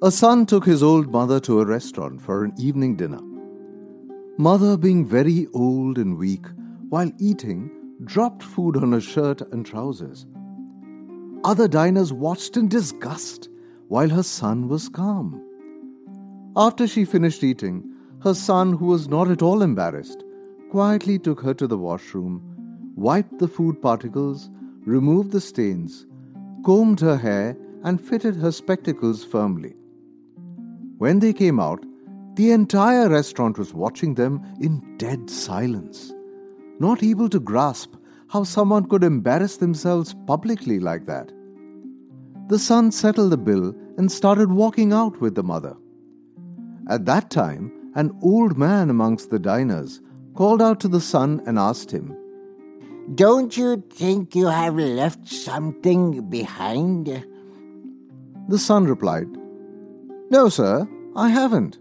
A son took his old mother to a restaurant for an evening dinner. Mother, being very old and weak, while eating, dropped food on her shirt and trousers. Other diners watched in disgust while her son was calm. After she finished eating, her son, who was not at all embarrassed, quietly took her to the washroom, wiped the food particles, removed the stains, combed her hair, and fitted her spectacles firmly. When they came out, the entire restaurant was watching them in dead silence, not able to grasp how someone could embarrass themselves publicly like that. The son settled the bill and started walking out with the mother. At that time, an old man amongst the diners called out to the son and asked him, "Don't you think you have left something behind?" The son replied, "No, sir, I haven't."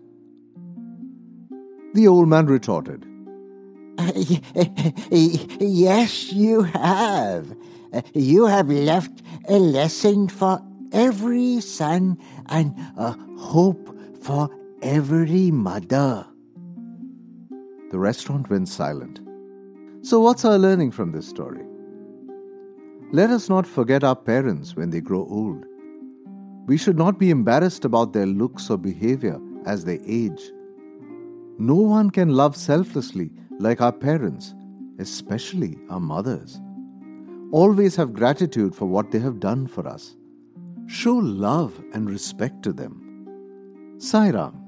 The old man retorted, "Yes, you have. You have left a lesson for every son and a hope for every mother." The restaurant went silent. So what's our learning from this story? Let us not forget our parents when they grow old. We should not be embarrassed about their looks or behavior as they age. No one can love selflessly like our parents, especially our mothers. Always have gratitude for what they have done for us. Show love and respect to them. Sai Ram.